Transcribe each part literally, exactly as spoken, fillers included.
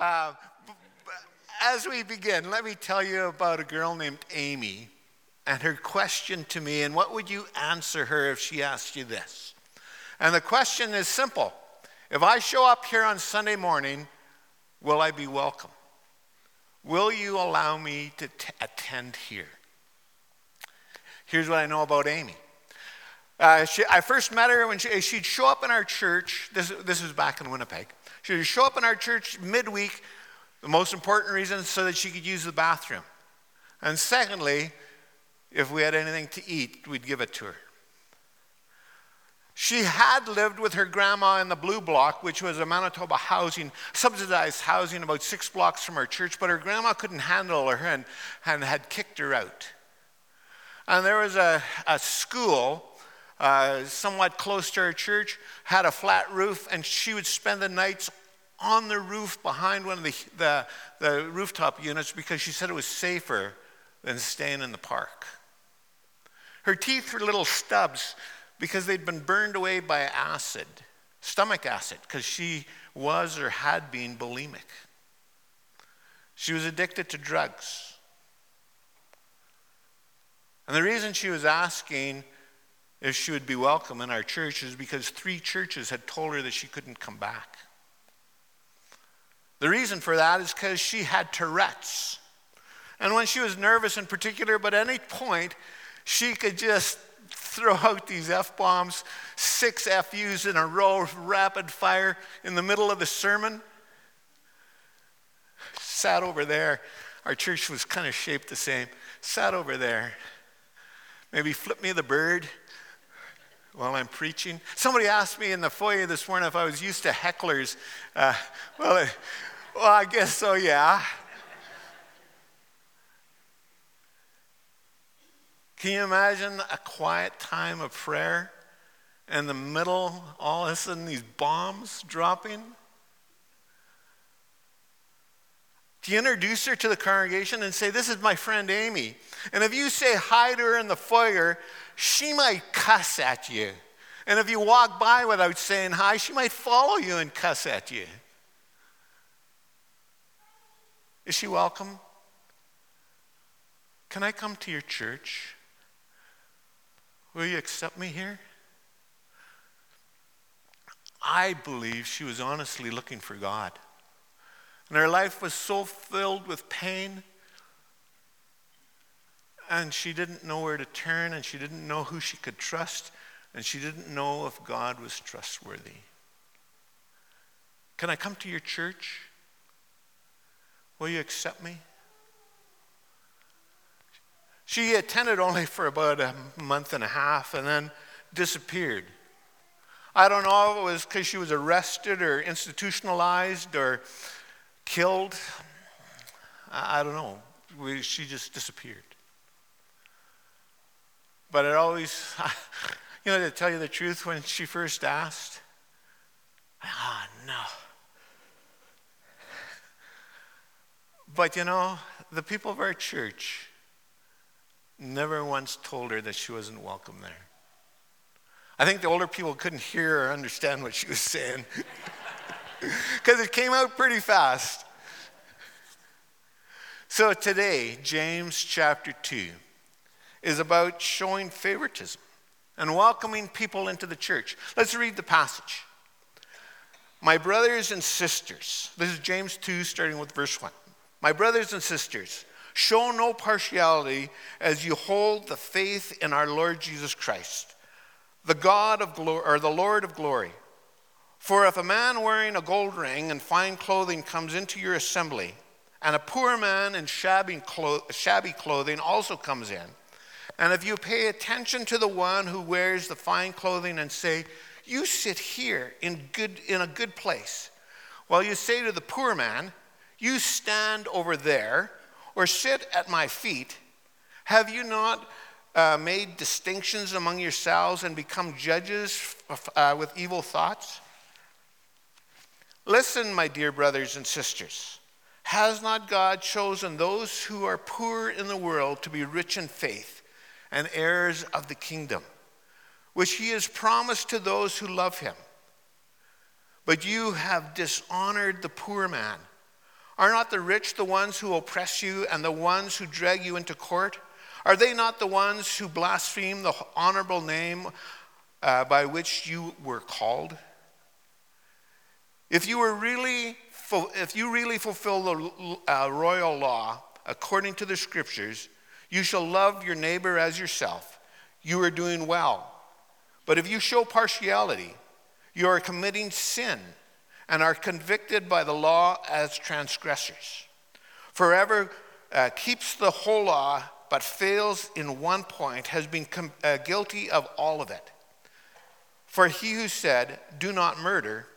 Uh, b- b- as we begin, let me tell you about a girl named Amy and her question to me, and what would you answer her if she asked you this? And the question is simple. If I show up here on Sunday morning, will I be welcome? Will you allow me to t- attend here? Here's what I know about Amy. Uh, she, I first met her when she, she'd show up in our church. This, this was back in Winnipeg. She'd show up in our church midweek, the most important reason, so that she could use the bathroom. And secondly, if we had anything to eat, we'd give it to her. She had lived with her grandma in the Blue Block, which was a Manitoba housing, subsidized housing about six blocks from her church, but her grandma couldn't handle her and, and had kicked her out. And there was a, a school uh, somewhat close to her church, had a flat roof, and she would spend the nights on the roof behind one of the, the, the rooftop units because she said it was safer than staying in the park. Her teeth were little stubs because they'd been burned away by acid, stomach acid, because she was or had been bulimic. She was addicted to drugs. And the reason she was asking if she would be welcome in our church is because three churches had told her that she couldn't come back. The reason for that is because she had Tourette's. And when she was nervous in particular, but at any point, she could just throw out these F-bombs, six F U's in a row, rapid fire, in the middle of the sermon. Sat over there. Our church was kind of shaped the same. Sat over there. Maybe flip me the bird while I'm preaching. Somebody asked me in the foyer this morning if I was used to hecklers. Uh, well, it, well, I guess so, yeah. Can you imagine a quiet time of prayer and in the middle, all of a sudden, these bombs dropping? Do you introduce her to the congregation and say, this is my friend Amy? And if you say hi to her in the foyer, she might cuss at you. And if you walk by without saying hi, she might follow you and cuss at you. Is she welcome? Can I come to your church? Will you accept me here? I believe she was honestly looking for God. And her life was so filled with pain, and she didn't know where to turn, and she didn't know who she could trust, and she didn't know if God was trustworthy. Can I come to your church? Will you accept me? She attended only for about a month and a half and then disappeared. I don't know if it was because she was arrested or institutionalized or killed. I don't know. We, she just disappeared. But it always, you know, to tell you the truth, when she first asked, ah, oh, no. But, you know, the people of our church never once told her that she wasn't welcome there. I think the older people couldn't hear or understand what she was saying because it came out pretty fast. So today, James chapter two is about showing favoritism and welcoming people into the church. Let's read the passage. My brothers and sisters, this is James two, starting with verse one. My brothers and sisters, show no partiality as you hold the faith in our Lord Jesus Christ, the God of glory, or the Lord of glory. For if a man wearing a gold ring and fine clothing comes into your assembly, and a poor man in shabby clothing also comes in, and if you pay attention to the one who wears the fine clothing and say, "You sit here in good in a good place," while you say to the poor man, "You stand over there," or "Sit at my feet," have you not uh, made distinctions among yourselves and become judges uh, with evil thoughts? Listen, my dear brothers and sisters, has not God chosen those who are poor in the world to be rich in faith and heirs of the kingdom, which he has promised to those who love him? But you have dishonored the poor man. Are not the rich the ones who oppress you and the ones who drag you into court? Are they not the ones who blaspheme the honorable name uh, by which you were called? If you were really, if you really fulfill the uh, royal law according to the scriptures, you shall love your neighbor as yourself. You are doing well. But if you show partiality, you are committing sin and are convicted by the law as transgressors. For whoever uh, keeps the whole law but fails in one point has been com- uh, guilty of all of it. For he who said, do not murder,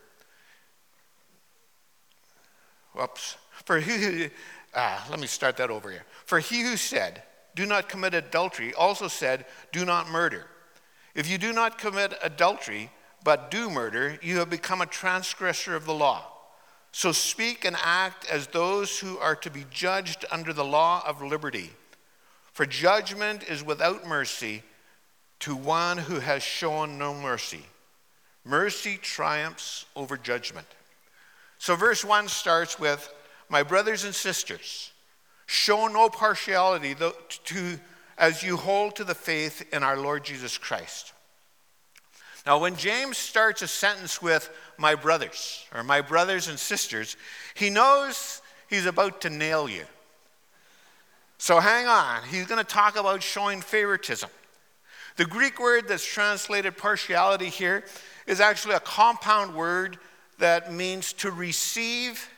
whoops, for who, uh, let me start that over here. For he who said, do not commit adultery, also said, do not murder. If you do not commit adultery, but do murder, you have become a transgressor of the law. So speak and act as those who are to be judged under the law of liberty. For judgment is without mercy to one who has shown no mercy. Mercy triumphs over judgment. So verse one starts with, my brothers and sisters, show no partiality to, to as you hold to the faith in our Lord Jesus Christ. Now, when James starts a sentence with my brothers, or my brothers and sisters, he knows he's about to nail you. So hang on, he's going to talk about showing favoritism. The Greek word that's translated partiality here is actually a compound word that means to receive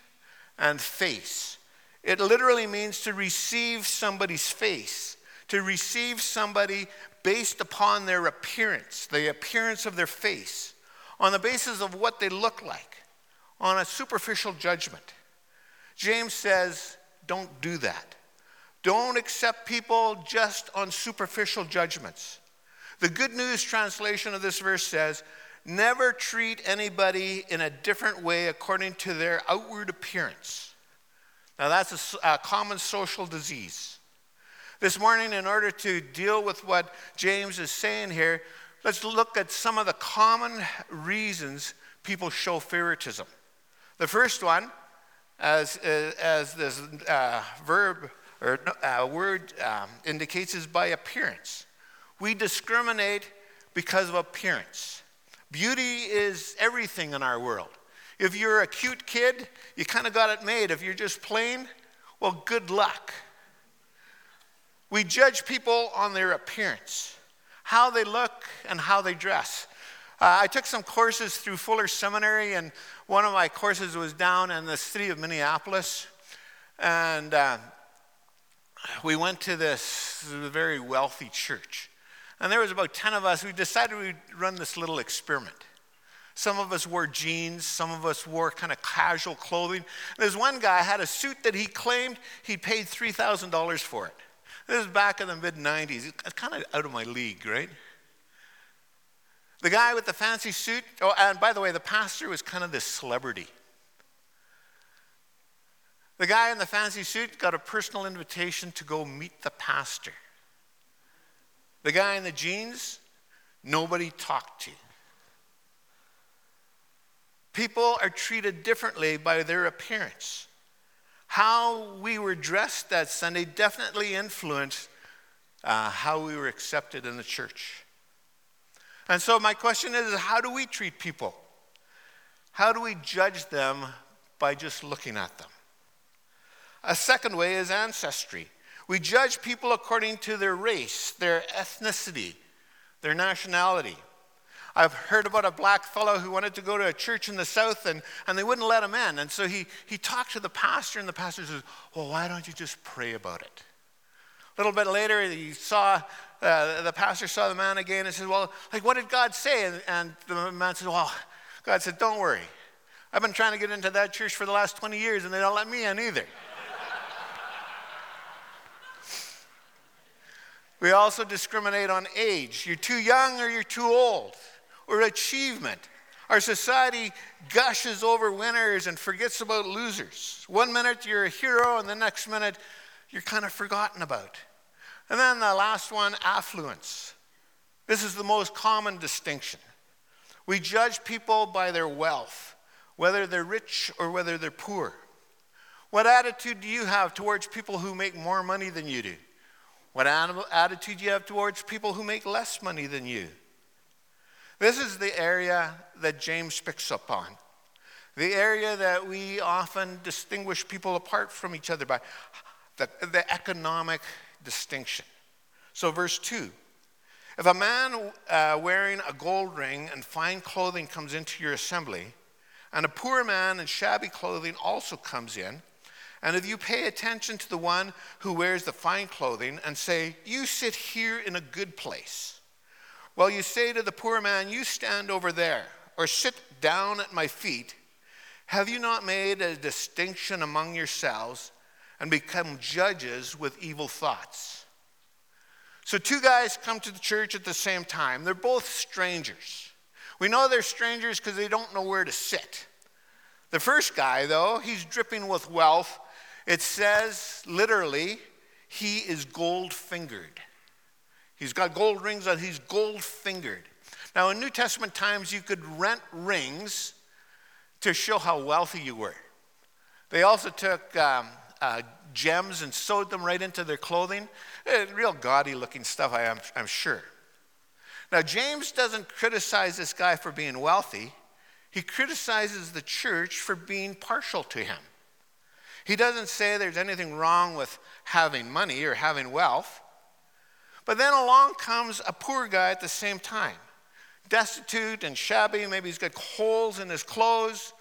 and face. It literally means to receive somebody's face, to receive somebody based upon their appearance, the appearance of their face, on the basis of what they look like, on a superficial judgment. James says, don't do that. Don't accept people just on superficial judgments. The Good News translation of this verse says, never treat anybody in a different way according to their outward appearance. Now, that's a, a common social disease. This morning, in order to deal with what James is saying here, let's look at some of the common reasons people show favoritism. The first one, as, as this uh, verb or uh, word um, indicates, is by appearance. We discriminate because of appearance. Beauty is everything in our world. If you're a cute kid, you kind of got it made. If you're just plain, well, good luck. We judge people on their appearance, how they look and how they dress. Uh, I took some courses through Fuller Seminary, and one of my courses was down in the city of Minneapolis. And uh, we went to this very wealthy church. And there was about ten of us. We decided we'd run this little experiment. Some of us wore jeans. Some of us wore kind of casual clothing. And this one guy had a suit that he claimed he paid three thousand dollars for it. This is back in the mid nineties. It's kind of out of my league, right? The guy with the fancy suit, oh, and by the way, the pastor was kind of this celebrity. The guy in the fancy suit got a personal invitation to go meet the pastor. The guy in the jeans, nobody talked to. People are treated differently by their appearance. How we were dressed that Sunday definitely influenced uh, how we were accepted in the church. And so my question is, how do we treat people? How do we judge them by just looking at them? A second way is ancestry. We judge people according to their race, their ethnicity, their nationality. I've heard about a black fellow who wanted to go to a church in the South, and, and they wouldn't let him in. And so he, he talked to the pastor, and the pastor says, well, why don't you just pray about it? A little bit later, he saw, uh, the pastor saw the man again and said, well, like, what did God say? And, and the man said, well, God said, don't worry. I've been trying to get into that church for the last twenty years, and they don't let me in either. We also discriminate on age. You're too young or you're too old. Or achievement. Our society gushes over winners and forgets about losers. One minute you're a hero, and the next minute you're kind of forgotten about. And then the last one, affluence. This is the most common distinction. We judge people by their wealth, whether they're rich or whether they're poor. What attitude do you have towards people who make more money than you do? What attitude do you have towards people who make less money than you? This is the area that James picks up on. The area that we often distinguish people apart from each other by, the, the economic distinction. So verse two, if a man uh, wearing a gold ring and fine clothing comes into your assembly, and a poor man in shabby clothing also comes in, and if you pay attention to the one who wears the fine clothing and say, you sit here in a good place, well, you say to the poor man, you stand over there, or sit down at my feet, have you not made a distinction among yourselves and become judges with evil thoughts? So two guys come to the church at the same time. They're both strangers. We know they're strangers because they don't know where to sit. The first guy, though, he's dripping with wealth. It says, literally, he is gold-fingered. He's got gold rings on, he's gold-fingered. Now, in New Testament times, you could rent rings to show how wealthy you were. They also took um, uh, gems and sewed them right into their clothing. Uh, real gaudy-looking stuff, I am, I'm sure. Now, James doesn't criticize this guy for being wealthy. He criticizes the church for being partial to him. He doesn't say there's anything wrong with having money or having wealth. But then along comes a poor guy at the same time. Destitute and shabby, maybe he's got holes in his clothes,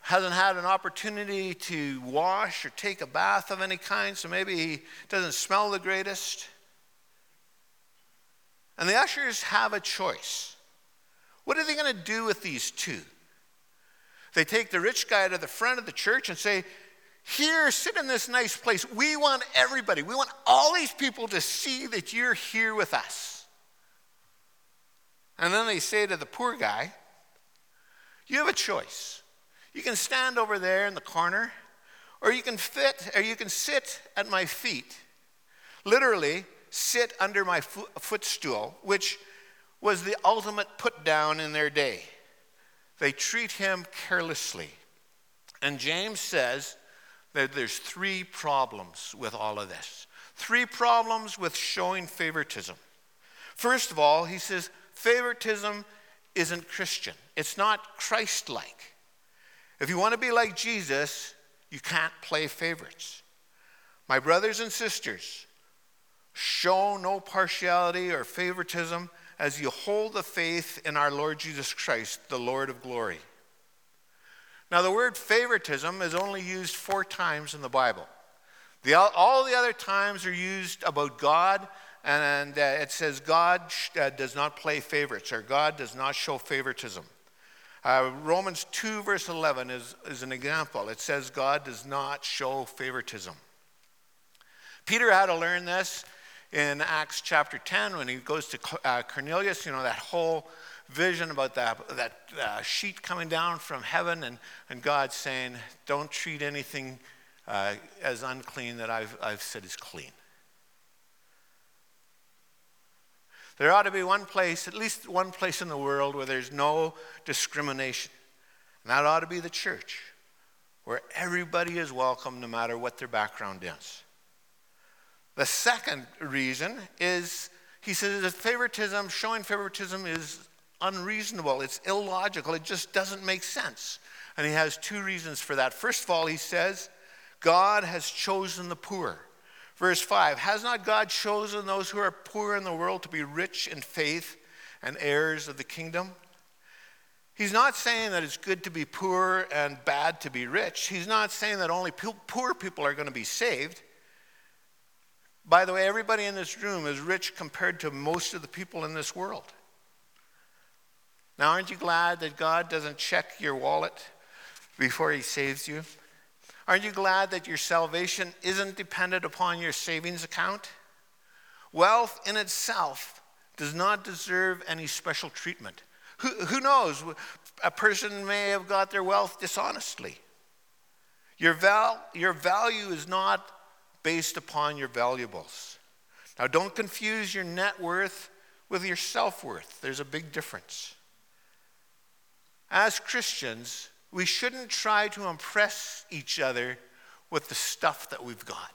hasn't had an opportunity to wash or take a bath of any kind, so maybe he doesn't smell the greatest. And the ushers have a choice. What are they going to do with these two? They take the rich guy to the front of the church and say, here, sit in this nice place. We want everybody. We want all these people to see that you're here with us. And then they say to the poor guy, you have a choice. You can stand over there in the corner, or you can fit, or you can sit at my feet. Literally, sit under my fo- footstool, which was the ultimate put down in their day. They treat him carelessly. And James says that there's three problems with all of this. Three problems with showing favoritism. First of all, he says, favoritism isn't Christian. It's not Christ-like. If you want to be like Jesus, you can't play favorites. My brothers and sisters, show no partiality or favoritism as you hold the faith in our Lord Jesus Christ, the Lord of glory. Now, the word favoritism is only used four times in the Bible. The, all the other times are used about God, and uh, it says God uh, does not play favorites, or God does not show favoritism. Uh, Romans two verse eleven is, is an example. It says God does not show favoritism. Peter had to learn this in Acts chapter ten when he goes to uh, Cornelius, you know, that whole vision about that, that uh, sheet coming down from heaven and, and God saying, don't treat anything uh, as unclean that I've, I've said is clean. There ought to be one place, at least one place in the world where there's no discrimination. And that ought to be the church, where everybody is welcome no matter what their background is. The second reason is, he says that favoritism, showing favoritism is unreasonable. It's illogical. It just doesn't make sense. And he has two reasons for that. First of all, he says, God has chosen the poor. Verse five, has not God chosen those who are poor in the world to be rich in faith and heirs of the kingdom? He's not saying that it's good to be poor and bad to be rich. He's not saying that only poor people are going to be saved. By the way, everybody in this room is rich compared to most of the people in this world. Now, aren't you glad that God doesn't check your wallet before he saves you? Aren't you glad that your salvation isn't dependent upon your savings account? Wealth in itself does not deserve any special treatment. Who, who knows? A person may have got their wealth dishonestly. Your, val, your value is not based upon your valuables. Now, don't confuse your net worth with your self-worth. There's a big difference. As Christians, we shouldn't try to impress each other with the stuff that we've got.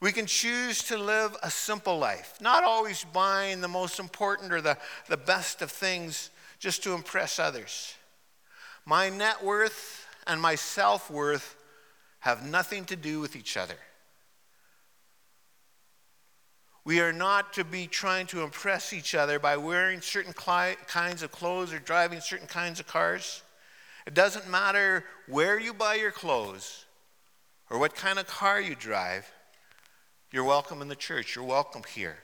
We can choose to live a simple life, not always buying the most important or the, the best of things just to impress others. My net worth and my self-worth have nothing to do with each other. We are not to be trying to impress each other by wearing certain cli- kinds of clothes or driving certain kinds of cars. It doesn't matter where you buy your clothes or what kind of car you drive. You're welcome in the church. You're welcome here.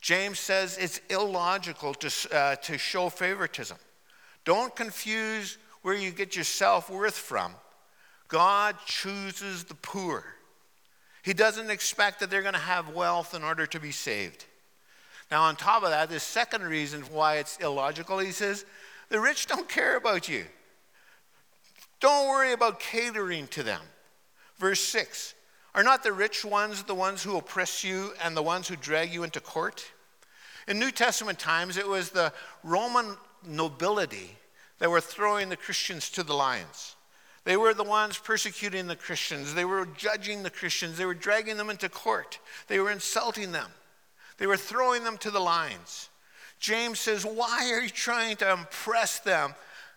James says it's illogical to, uh, to show favoritism. Don't confuse where you get your self-worth from. God chooses the poor. He doesn't expect that they're going to have wealth in order to be saved. Now, on top of that, the second reason why it's illogical, he says, the rich don't care about you. Don't worry about catering to them. Verse six, are not the rich ones the ones who oppress you and the ones who drag you into court? In New Testament times, it was the Roman nobility that were throwing the Christians to the lions. They were the ones persecuting the Christians. They were judging the Christians. They were dragging them into court. They were insulting them. They were throwing them to the lions. James says, why are you trying to impress them?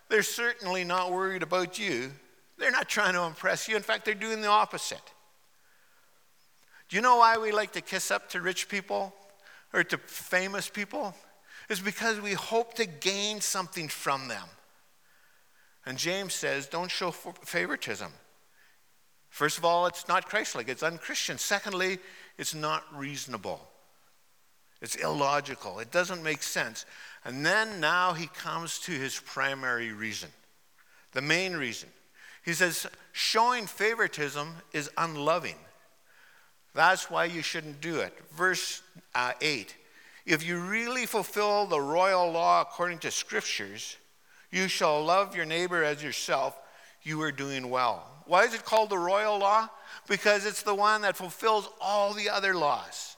They're certainly not worried about you. They're not trying to impress you. In fact, they're doing the opposite. Do you know why we like to kiss up to rich people or to famous people? It's because we hope to gain something from them. And James says, don't show favoritism. First of all, it's not Christ-like. It's unchristian. Secondly, it's not reasonable. It's illogical. It doesn't make sense. And then now he comes to his primary reason, the main reason. He says, showing favoritism is unloving. That's why you shouldn't do it. Verse uh, eight, if you really fulfill the royal law according to scriptures, you shall love your neighbor as yourself, you are doing well. Why is it called the royal law? Because it's the one that fulfills all the other laws.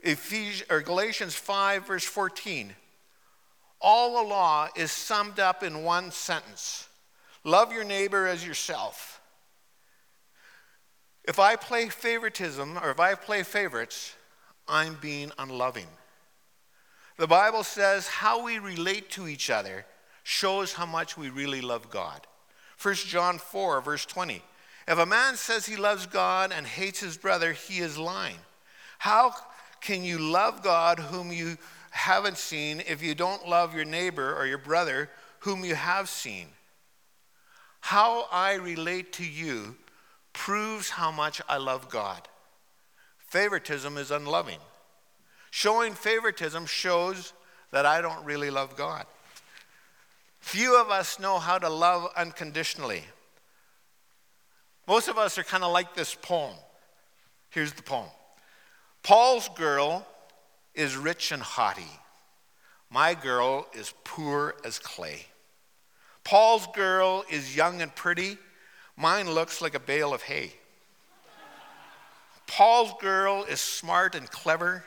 Ephesians, or Galatians five, verse fourteen. All the law is summed up in one sentence. Love your neighbor as yourself. If I play favoritism, or if I play favorites, I'm being unloving. The Bible says how we relate to each other shows how much we really love God. First John four, verse twenty. If a man says he loves God and hates his brother, he is lying. How can you love God whom you haven't seen if you don't love your neighbor or your brother whom you have seen? How I relate to you proves how much I love God. Favoritism is unloving. Showing favoritism shows that I don't really love God. Few of us know how to love unconditionally. Most of us are kind of like this poem. Here's the poem. Paul's girl is rich and haughty. My girl is poor as clay. Paul's girl is young and pretty. Mine looks like a bale of hay. Paul's girl is smart and clever.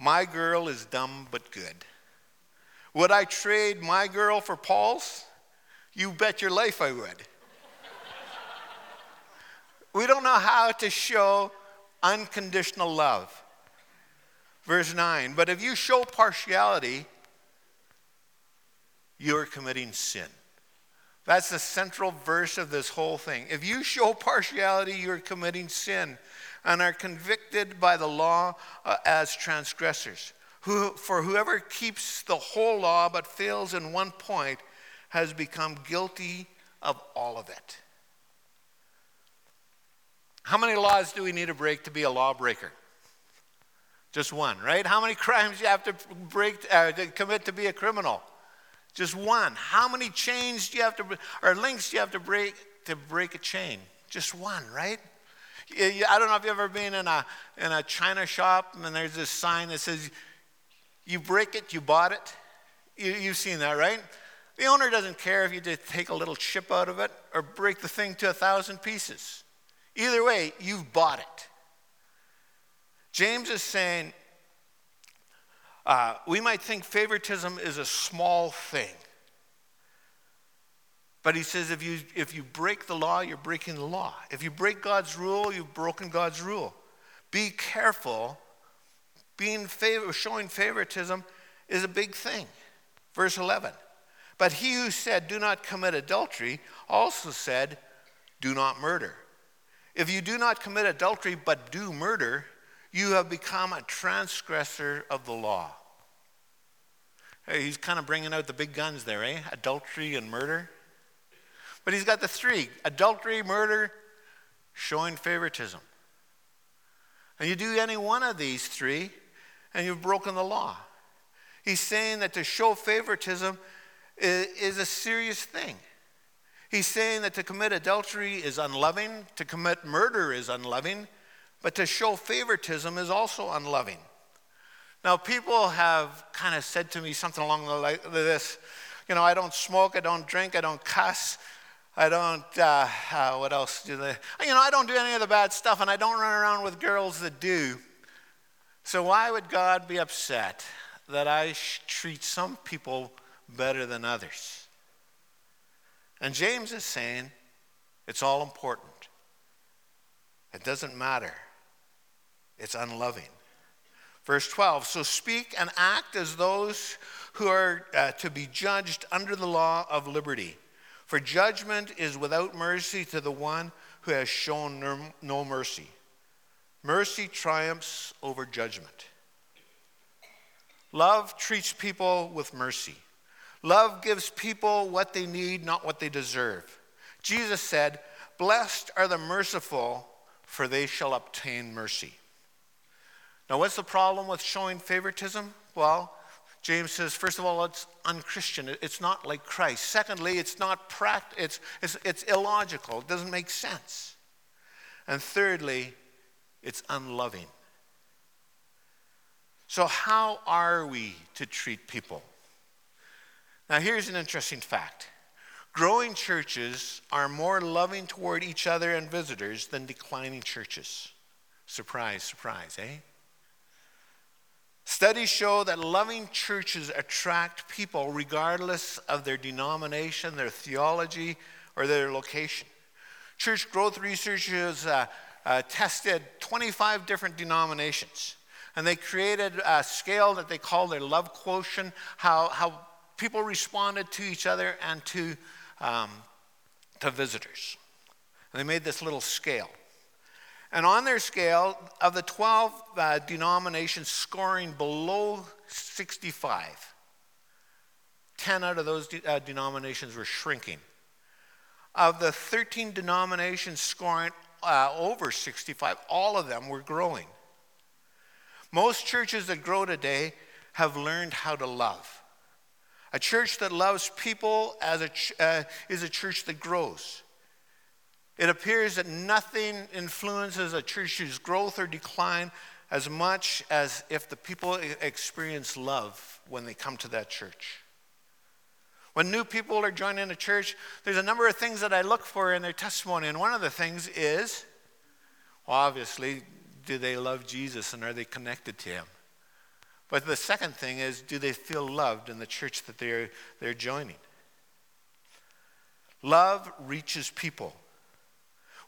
My girl is dumb but good. Would I trade my girl for Paul's? You bet your life I would. We don't know how to show unconditional love. Verse nine, but if you show partiality, you're committing sin. That's the central verse of this whole thing. If you show partiality, you're committing sin and are convicted by the law uh, as transgressors. Who, for whoever keeps the whole law but fails in one point has become guilty of all of it. How many laws do we need to break to be a lawbreaker? Just one, right? How many crimes do you have to break uh, to commit to be a criminal? Just one. How many chains do you have to, or links do you have to break to break a chain? Just one, right? I don't know if you've ever been in a in a china shop and there's this sign that says, you break it, you bought it. You, you've seen that, right? The owner doesn't care if you just take a little chip out of it or break the thing to a thousand pieces. Either way, you've bought it. James is saying, uh, we might think favoritism is a small thing. But he says if you if you break the law, you're breaking the law. If you break God's rule, you've broken God's rule. Be careful. Being favor, showing favoritism is a big thing. Verse eleven. But he who said, do not commit adultery, also said, do not murder. If you do not commit adultery but do murder, you have become a transgressor of the law. Hey, he's kind of bringing out the big guns there, eh? Adultery and murder. But he's got the three. Adultery, murder, showing favoritism. And you do any one of these three, and you've broken the law. He's saying that to show favoritism is a serious thing. He's saying that to commit adultery is unloving, to commit murder is unloving, but to show favoritism is also unloving. Now, people have kind of said to me something along the like this, you know, I don't smoke, I don't drink, I don't cuss, I don't, uh, uh, what else do they, you know, I don't do any of the bad stuff, and I don't run around with girls that do. So why would God be upset that I sh- treat some people better than others? And James is saying it's all important. It doesn't matter. It's unloving. Verse twelve, so speak and act as those who are uh, to be judged under the law of liberty. For judgment is without mercy to the one who has shown no mercy. Mercy triumphs over judgment. Love treats people with mercy. Love gives people what they need, not what they deserve. Jesus said, blessed are the merciful, for they shall obtain mercy. Now, what's the problem with showing favoritism? Well, James says, first of all, it's unchristian. It's not like Christ. Secondly, it's not pract- it's, it's it's illogical. It doesn't make sense. And thirdly, it's unloving. So how are we to treat people? Now, here's an interesting fact. Growing churches are more loving toward each other and visitors than declining churches. Surprise, surprise, eh? Studies show that loving churches attract people regardless of their denomination, their theology, or their location. Church growth researchers uh, uh, tested twenty-five different denominations, and they created a scale that they call their love quotient, how how people responded to each other and to um, to visitors. And they made this little scale. And on their scale, of the twelve uh, denominations scoring below sixty-five, ten out of those de- uh, denominations were shrinking. Of the thirteen denominations scoring uh, over sixty-five, all of them were growing. Most churches that grow today have learned how to love. A church that loves people as a ch- uh, is a church that grows. It appears that nothing influences a church's growth or decline as much as if the people experience love when they come to that church. When new people are joining a church, there's a number of things that I look for in their testimony. And one of the things is, well, obviously, do they love Jesus and are they connected to him? But the second thing is, do they feel loved in the church that they're they're joining? Love reaches people.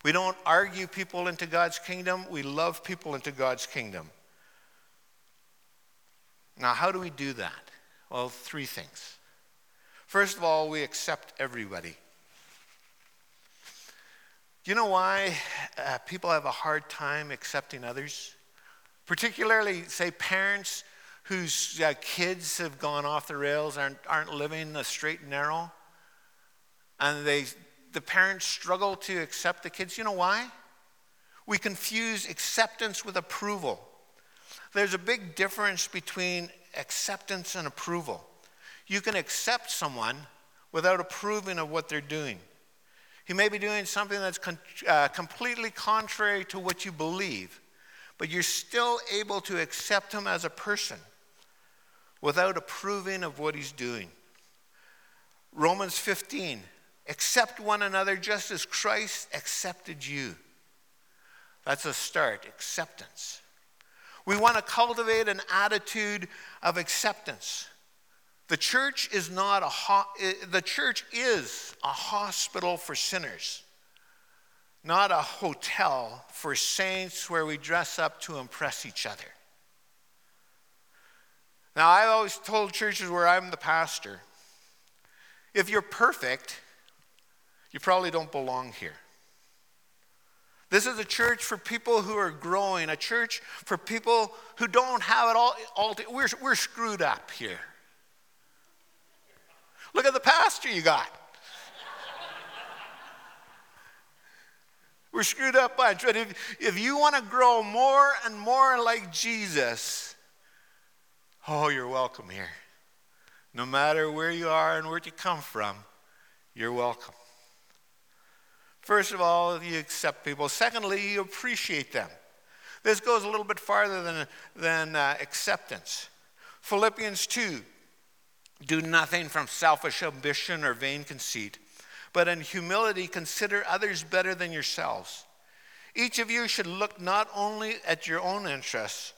We don't argue people into God's kingdom. We love people into God's kingdom. Now, how do we do that? Well, three things. First of all, we accept everybody. Do you know why uh, people have a hard time accepting others? Particularly, say, parents whose uh, kids have gone off the rails, aren't, aren't living the straight and narrow, and they... The parents struggle to accept the kids. You know why? We confuse acceptance with approval. There's a big difference between acceptance and approval. You can accept someone without approving of what they're doing. He may be doing something that's con- uh, completely contrary to what you believe, but you're still able to accept him as a person without approving of what he's doing. Romans fifteen. Accept one another just as Christ accepted you. That's a start, acceptance. We want to cultivate an attitude of acceptance. The church is not a ho- the church is a hospital for sinners, not a hotel for saints where we dress up to impress each other. Now, I've always told churches where I'm the pastor, if you're perfect, you probably don't belong here. This is a church for people who are growing, a church for people who don't have it all. all to, we're, we're screwed up here. Look at the pastor you got. We're screwed up bunch. But if, if you want to grow more and more like Jesus, oh, you're welcome here. No matter where you are and where you come from, you're welcome. First of all, you accept people. Secondly, you appreciate them. This goes a little bit farther than, than uh, acceptance. Philippians two. Do nothing from selfish ambition or vain conceit, but in humility consider others better than yourselves. Each of you should look not only at your own interests,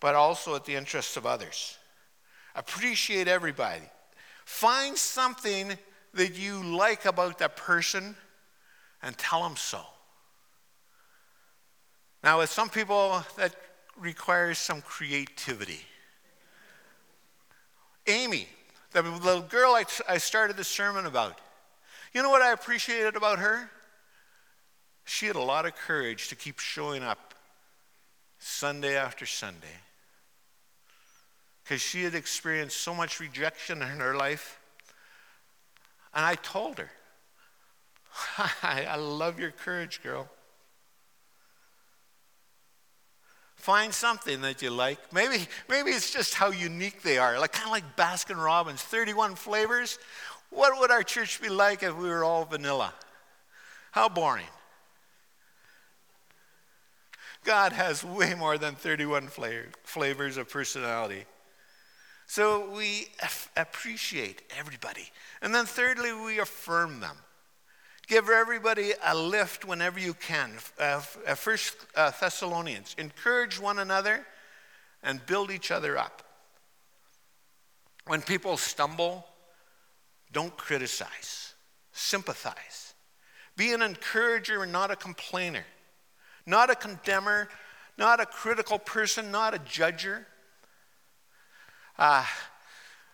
but also at the interests of others. Appreciate everybody. Find something that you like about that person and tell them so. Now, with some people, that requires some creativity. Amy, the little girl I, I started the sermon about. You know what I appreciated about her? She had a lot of courage to keep showing up Sunday after Sunday, because she had experienced so much rejection in her life. And I told her, I, I love your courage, girl. Find something that you like. Maybe maybe it's just how unique they are, like kind of like Baskin Robbins, thirty-one flavors. What would our church be like if we were all vanilla? How boring. God has way more than thirty-one flavors of personality. So we af- appreciate everybody. And then thirdly, we affirm them. Give everybody a lift whenever you can. Uh, First uh, Thessalonians, encourage one another and build each other up. When people stumble, don't criticize. Sympathize. Be an encourager and not a complainer. Not a condemner, not a critical person, not a judger. Uh,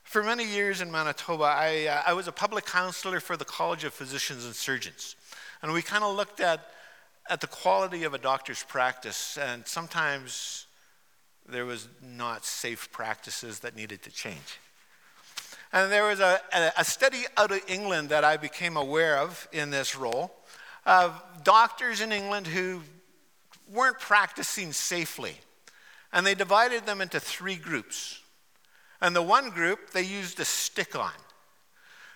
For many years in Manitoba, I, uh, I was a public counselor for the College of Physicians and Surgeons. And we kind of looked at, at the quality of a doctor's practice, and sometimes there was not safe practices that needed to change. And there was a, a study out of England that I became aware of in this role, of doctors in England who weren't practicing safely. And they divided them into three groups. And the one group, they used a stick-on.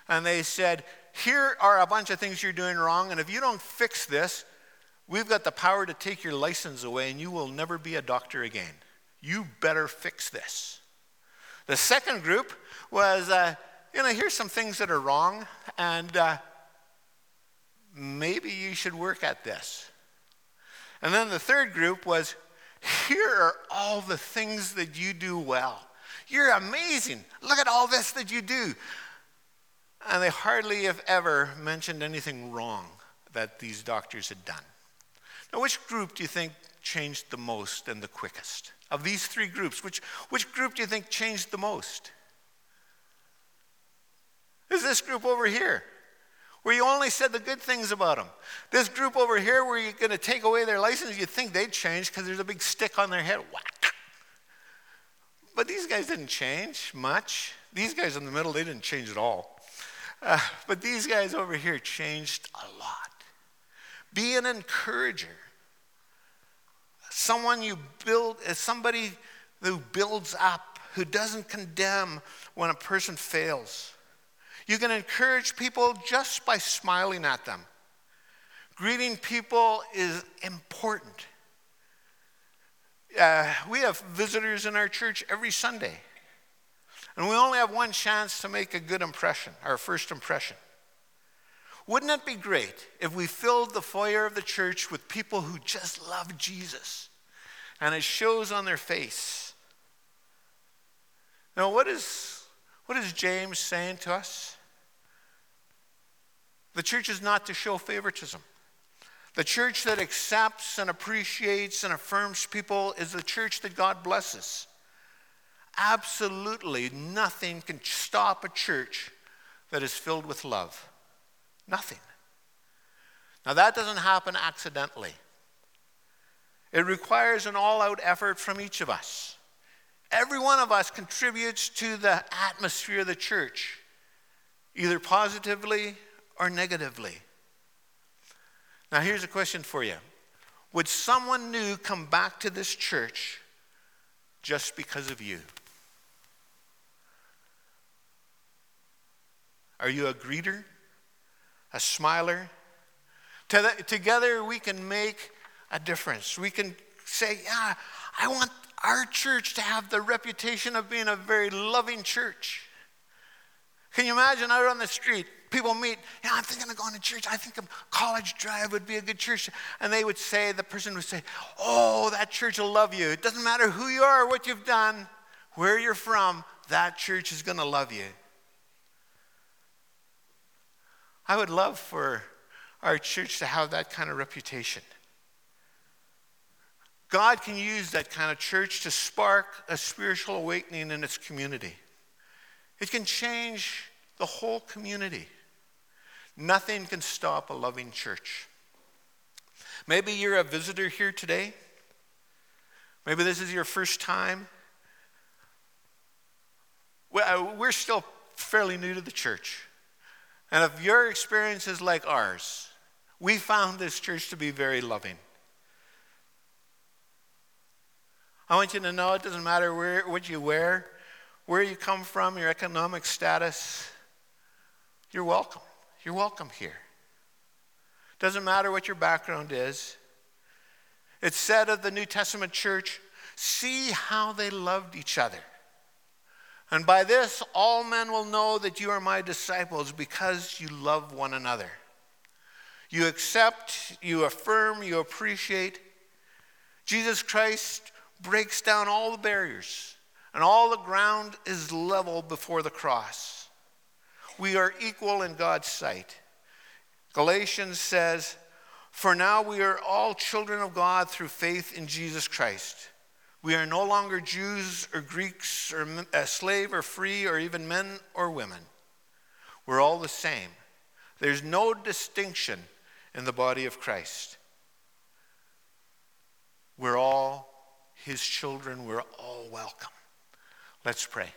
And they said, here are a bunch of things you're doing wrong, and if you don't fix this, we've got the power to take your license away, and you will never be a doctor again. You better fix this. The second group was, uh, you know, here's some things that are wrong, and uh, maybe you should work at this. And then the third group was, here are all the things that you do well. You're amazing. Look at all this that you do. And they hardly, if ever, mentioned anything wrong that these doctors had done. Now, which group do you think changed the most and the quickest? Of these three groups, which, which group do you think changed the most? Is this group over here, where you only said the good things about them? This group over here, where you're going to take away their license, you'd think they'd change because there's a big stick on their head. Whack. But these guys didn't change much. These guys in the middle, they didn't change at all. Uh, but these guys over here changed a lot. Be an encourager. Someone you build, somebody who builds up, who doesn't condemn when a person fails. You can encourage people just by smiling at them. Greeting people is important. Uh, we have visitors in our church every Sunday. And we only have one chance to make a good impression, our first impression. Wouldn't it be great if we filled the foyer of the church with people who just love Jesus? And it shows on their face. Now, what is What is James saying to us? The church is not to show favoritism. The church that accepts and appreciates and affirms people is the church that God blesses. Absolutely nothing can stop a church that is filled with love. Nothing. Now, that doesn't happen accidentally. It requires an all-out effort from each of us. Every one of us contributes to the atmosphere of the church, either positively or negatively. Now, here's a question for you. Would someone new come back to this church just because of you? Are you a greeter? A smiler? Together we can make a difference. We can say, yeah, I want our church to have the reputation of being a very loving church. Can you imagine out on the street, people meet, yeah, I'm thinking of going to church. I think College Drive would be a good church. And they would say, the person would say, oh, that church will love you. It doesn't matter who you are, what you've done, where you're from, that church is going to love you. I would love for our church to have that kind of reputation. God can use that kind of church to spark a spiritual awakening in its community. It can change the whole community. Nothing can stop a loving church. Maybe you're a visitor here today. Maybe this is your first time. We're still fairly new to the church. And if your experience is like ours, we found this church to be very loving. I want you to know it doesn't matter where, what you wear, where you come from, your economic status, you're welcome. You're welcome here. Doesn't matter what your background is. It's said of the New Testament church, see how they loved each other. And by this, all men will know that you are my disciples because you love one another. You accept, you affirm, you appreciate. Jesus Christ breaks down all the barriers, and all the ground is level before the cross. We are equal in God's sight. Galatians says, for now we are all children of God through faith in Jesus Christ. We are no longer Jews or Greeks or a slave or free or even men or women. We're all the same. There's no distinction in the body of Christ. We're all His children. We're all welcome. Let's pray.